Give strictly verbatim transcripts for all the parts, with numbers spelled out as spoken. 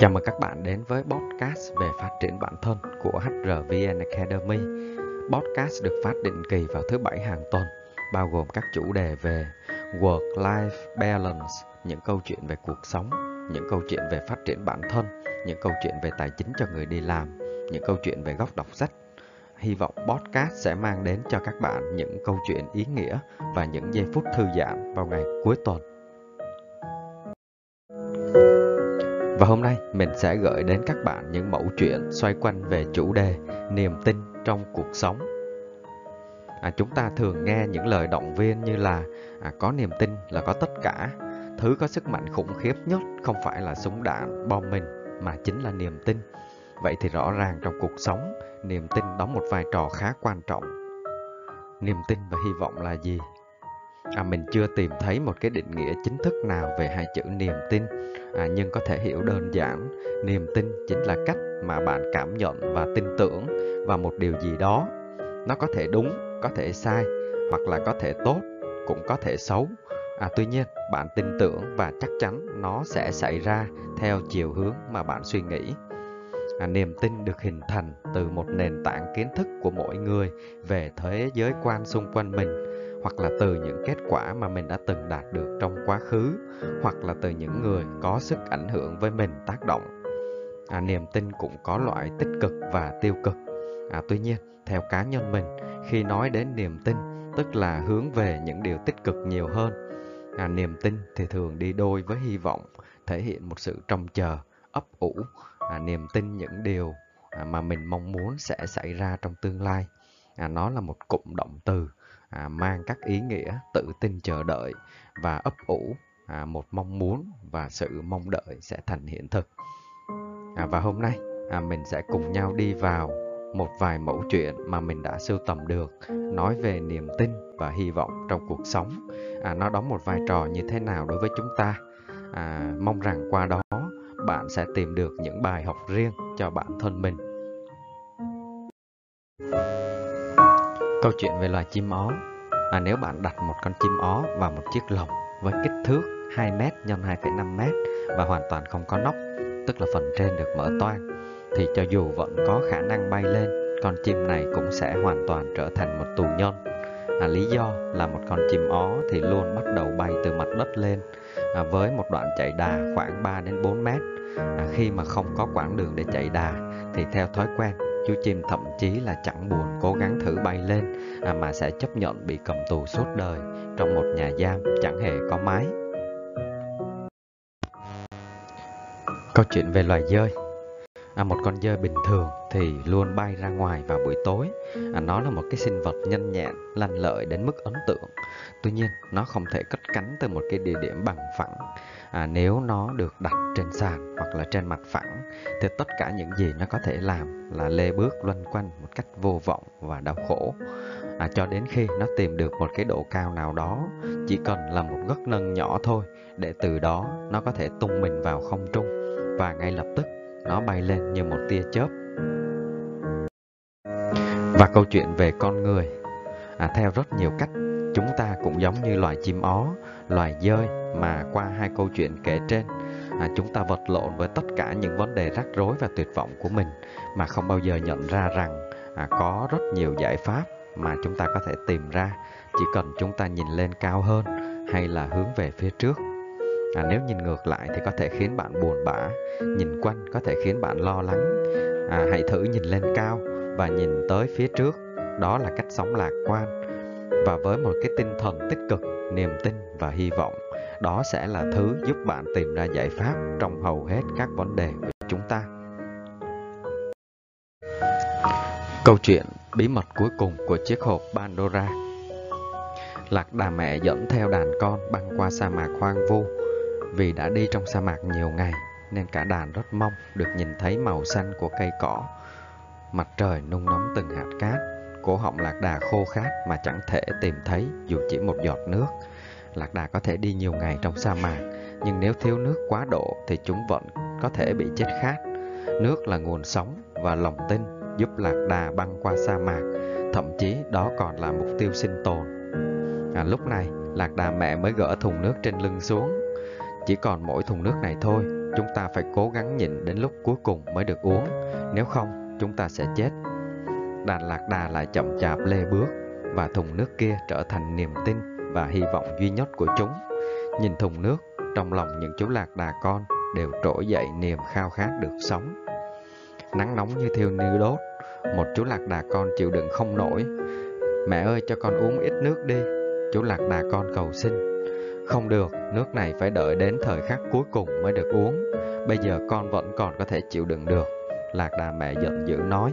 Chào mừng các bạn đến với podcast về phát triển bản thân của hát rờ vê en Academy. Podcast được phát định kỳ vào thứ bảy hàng tuần, bao gồm các chủ đề về work-life balance, những câu chuyện về cuộc sống, những câu chuyện về phát triển bản thân, những câu chuyện về tài chính cho người đi làm, những câu chuyện về góc đọc sách. Hy vọng podcast sẽ mang đến cho các bạn những câu chuyện ý nghĩa và những giây phút thư giãn vào ngày cuối tuần. Và hôm nay mình sẽ gửi đến các bạn những mẫu chuyện xoay quanh về chủ đề niềm tin trong cuộc sống. À, chúng ta thường nghe những lời động viên như là à, có niềm tin là có tất cả. Thứ có sức mạnh khủng khiếp nhất không phải là súng đạn, bom mìn mà chính là niềm tin. Vậy thì rõ ràng trong cuộc sống, niềm tin đóng một vai trò khá quan trọng. Niềm tin và hy vọng là gì? À, mình chưa tìm thấy một cái định nghĩa chính thức nào về hai chữ niềm tin, à, nhưng có thể hiểu đơn giản, niềm tin chính là cách mà bạn cảm nhận và tin tưởng vào một điều gì đó. Nó có thể đúng, có thể sai, hoặc là có thể tốt, cũng có thể xấu. À, tuy nhiên, bạn tin tưởng và chắc chắn nó sẽ xảy ra theo chiều hướng mà bạn suy nghĩ. À, niềm tin được hình thành từ một nền tảng kiến thức của mỗi người về thế giới quan xung quanh mình, hoặc là từ những kết quả mà mình đã từng đạt được trong quá khứ, hoặc là từ những người có sức ảnh hưởng với mình tác động. À, niềm tin cũng có loại tích cực và tiêu cực. À, tuy nhiên, theo cá nhân mình, khi nói đến niềm tin, tức là hướng về những điều tích cực nhiều hơn. À, niềm tin thì thường đi đôi với hy vọng, thể hiện một sự trông chờ, ấp ủ, à, niềm tin những điều mà mình mong muốn sẽ xảy ra trong tương lai. À, nó là một cụm động từ À, mang các ý nghĩa tự tin chờ đợi và ấp ủ à, một mong muốn và sự mong đợi sẽ thành hiện thực. À, và hôm nay à, mình sẽ cùng nhau đi vào một vài mẫu chuyện mà mình đã sưu tầm được nói về niềm tin và hy vọng trong cuộc sống. À, nó đóng một vai trò như thế nào đối với chúng ta. À, mong rằng qua đó bạn sẽ tìm được những bài học riêng cho bản thân mình. Câu chuyện về loài chim ó. À, nếu bạn đặt một con chim ó vào một chiếc lồng với kích thước hai mét nhân hai phẩy năm mét và hoàn toàn không có nóc, tức là phần trên được mở toang, thì cho dù vẫn có khả năng bay lên, con chim này cũng sẽ hoàn toàn trở thành một tù nhân. À, lý do là một con chim ó thì luôn bắt đầu bay từ mặt đất lên à, với một đoạn chạy đà khoảng ba đến bốn mét. À, khi mà không có quãng đường để chạy đà thì theo thói quen, chú chim thậm chí là chẳng buồn cố gắng thử bay lên à, mà sẽ chấp nhận bị cầm tù suốt đời trong một nhà giam chẳng hề có mái. Câu chuyện về loài dơi. À, một con dơi bình thường thì luôn bay ra ngoài vào buổi tối. À, nó là một cái sinh vật nhanh nhẹn, lanh lợi đến mức ấn tượng. Tuy nhiên, nó không thể cất cánh từ một cái địa điểm bằng phẳng. À, nếu nó được đặt trên sàn hoặc là trên mặt phẳng, thì tất cả những gì nó có thể làm là lê bước loanh quanh một cách vô vọng và đau khổ. À, cho đến khi nó tìm được một cái độ cao nào đó, chỉ cần là một gấc nâng nhỏ thôi, để từ đó nó có thể tung mình vào không trung và ngay lập tức nó bay lên như một tia chớp. Và câu chuyện về con người. À, theo rất nhiều cách, chúng ta cũng giống như loài chim ó, loài dơi mà qua hai câu chuyện kể trên, à, chúng ta vật lộn với tất cả những vấn đề rắc rối và tuyệt vọng của mình mà không bao giờ nhận ra rằng à, có rất nhiều giải pháp mà chúng ta có thể tìm ra chỉ cần chúng ta nhìn lên cao hơn hay là hướng về phía trước. À, nếu nhìn ngược lại thì có thể khiến bạn buồn bã, nhìn quanh có thể khiến bạn lo lắng. À, hãy thử nhìn lên cao và nhìn tới phía trước, đó là cách sống lạc quan. Và với một cái tinh thần tích cực, niềm tin và hy vọng, đó sẽ là thứ giúp bạn tìm ra giải pháp trong hầu hết các vấn đề của chúng ta. Câu chuyện bí mật cuối cùng của chiếc hộp Pandora. Lạc đà mẹ dẫn theo đàn con băng qua sa mạc hoang vu. Vì đã đi trong sa mạc nhiều ngày nên cả đàn rất mong được nhìn thấy màu xanh của cây cỏ. Mặt trời nung nóng từng hạt cát, cổ họng lạc đà khô khát mà chẳng thể tìm thấy dù chỉ một giọt nước. Lạc đà có thể đi nhiều ngày trong sa mạc, nhưng nếu thiếu nước quá độ thì chúng vẫn có thể bị chết khát. Nước là nguồn sống và lòng tin giúp lạc đà băng qua sa mạc, thậm chí đó còn là mục tiêu sinh tồn. À, lúc này, lạc đà mẹ mới gỡ thùng nước trên lưng xuống. Chỉ còn mỗi thùng nước này thôi, chúng ta phải cố gắng nhịn đến lúc cuối cùng mới được uống, nếu không chúng ta sẽ chết. Đàn lạc đà lại chậm chạp lê bước, và thùng nước kia trở thành niềm tin và hy vọng duy nhất của chúng. Nhìn thùng nước, trong lòng những chú lạc đà con đều trỗi dậy niềm khao khát được sống. Nắng nóng như thiêu như đốt, một chú lạc đà con chịu đựng không nổi. Mẹ ơi, cho con uống ít nước đi, chú lạc đà con cầu xin. Không được, nước này phải đợi đến thời khắc cuối cùng mới được uống. Bây giờ con vẫn còn có thể chịu đựng được, lạc đà mẹ giận dữ nói.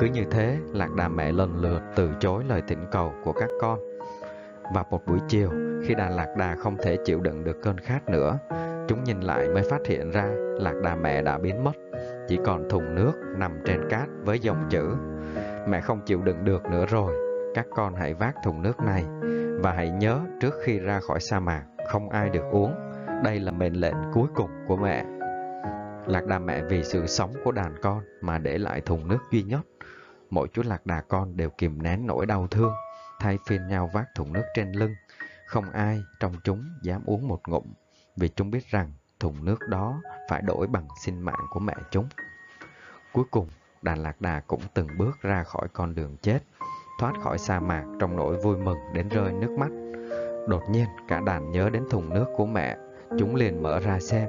Cứ như thế, lạc đà mẹ lần lượt từ chối lời thỉnh cầu của các con. Và một buổi chiều, khi đàn lạc đà không thể chịu đựng được cơn khát nữa, chúng nhìn lại mới phát hiện ra lạc đà mẹ đã biến mất. Chỉ còn thùng nước nằm trên cát với dòng chữ: Mẹ không chịu đựng được nữa rồi, các con hãy vác thùng nước này. Và hãy nhớ, trước khi ra khỏi sa mạc, không ai được uống. Đây là mệnh lệnh cuối cùng của mẹ. Lạc đà mẹ vì sự sống của đàn con mà để lại thùng nước duy nhất. Mỗi chú lạc đà con đều kìm nén nỗi đau thương, thay phiên nhau vác thùng nước trên lưng. Không ai trong chúng dám uống một ngụm, vì chúng biết rằng thùng nước đó phải đổi bằng sinh mạng của mẹ chúng. Cuối cùng, đàn lạc đà cũng từng bước ra khỏi con đường chết, thoát khỏi sa mạc trong nỗi vui mừng đến rơi nước mắt. Đột nhiên cả đàn nhớ đến thùng nước của mẹ, chúng liền mở ra xem,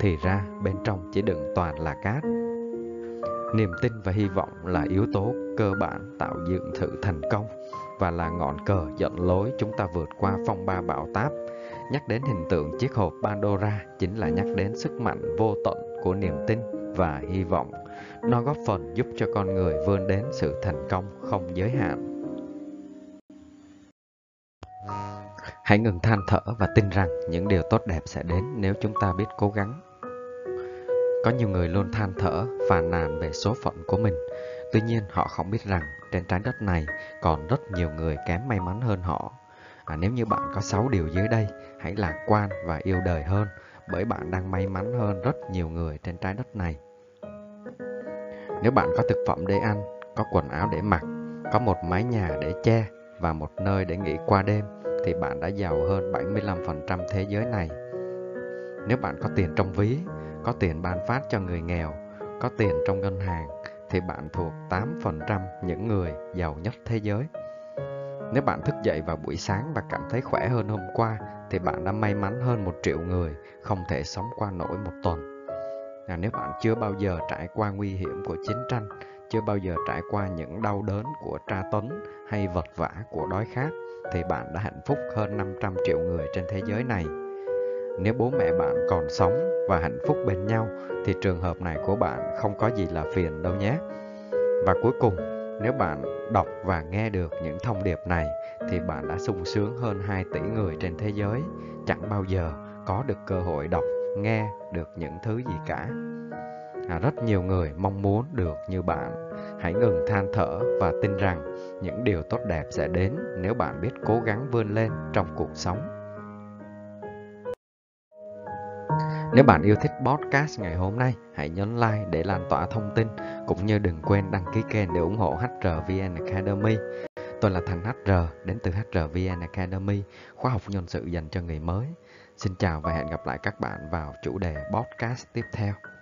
thì ra bên trong chỉ đựng toàn là cát. Niềm tin và hy vọng là yếu tố cơ bản tạo dựng sự thành công, và là ngọn cờ dẫn lối chúng ta vượt qua phong ba bão táp. Nhắc đến hình tượng chiếc hộp Pandora chính là nhắc đến sức mạnh vô tận của niềm tin và hy vọng. Nó góp phần giúp cho con người vươn đến sự thành công không giới hạn. Hãy ngừng than thở và tin rằng những điều tốt đẹp sẽ đến nếu chúng ta biết cố gắng. Có nhiều người luôn than thở, phàn nàn về số phận của mình. Tuy nhiên họ không biết rằng trên trái đất này còn rất nhiều người kém may mắn hơn họ. À, nếu như bạn có sáu điều dưới đây, hãy lạc quan và yêu đời hơn, bởi bạn đang may mắn hơn rất nhiều người trên trái đất này. Nếu bạn có thực phẩm để ăn, có quần áo để mặc, có một mái nhà để che và một nơi để nghỉ qua đêm, thì bạn đã giàu hơn bảy mươi lăm phần trăm thế giới này. Nếu bạn có tiền trong ví, có tiền ban phát cho người nghèo, có tiền trong ngân hàng, thì bạn thuộc tám phần trăm những người giàu nhất thế giới. Nếu bạn thức dậy vào buổi sáng và cảm thấy khỏe hơn hôm qua, thì bạn đã may mắn hơn một triệu người không thể sống qua nổi một tuần. À, nếu bạn chưa bao giờ trải qua nguy hiểm của chiến tranh, chưa bao giờ trải qua những đau đớn của tra tấn hay vật vã của đói khát, thì bạn đã hạnh phúc hơn năm trăm triệu người trên thế giới này. Nếu bố mẹ bạn còn sống và hạnh phúc bên nhau, thì trường hợp này của bạn không có gì là phiền đâu nhé. Và cuối cùng, nếu bạn đọc và nghe được những thông điệp này, thì bạn đã sung sướng hơn hai tỷ người trên thế giới chẳng bao giờ có được cơ hội đọc, nghe được những thứ gì cả. À, rất nhiều người mong muốn được như bạn. Hãy ngừng than thở và tin rằng những điều tốt đẹp sẽ đến nếu bạn biết cố gắng vươn lên trong cuộc sống. Nếu bạn yêu thích podcast ngày hôm nay, hãy nhấn like để lan tỏa thông tin, cũng như đừng quên đăng ký kênh để ủng hộ hát rờ vê en Academy. Tôi là Thành hát rờ, đến từ hát rờ vê en Academy, khóa học nhân sự dành cho người mới. Xin chào và hẹn gặp lại các bạn vào chủ đề podcast tiếp theo.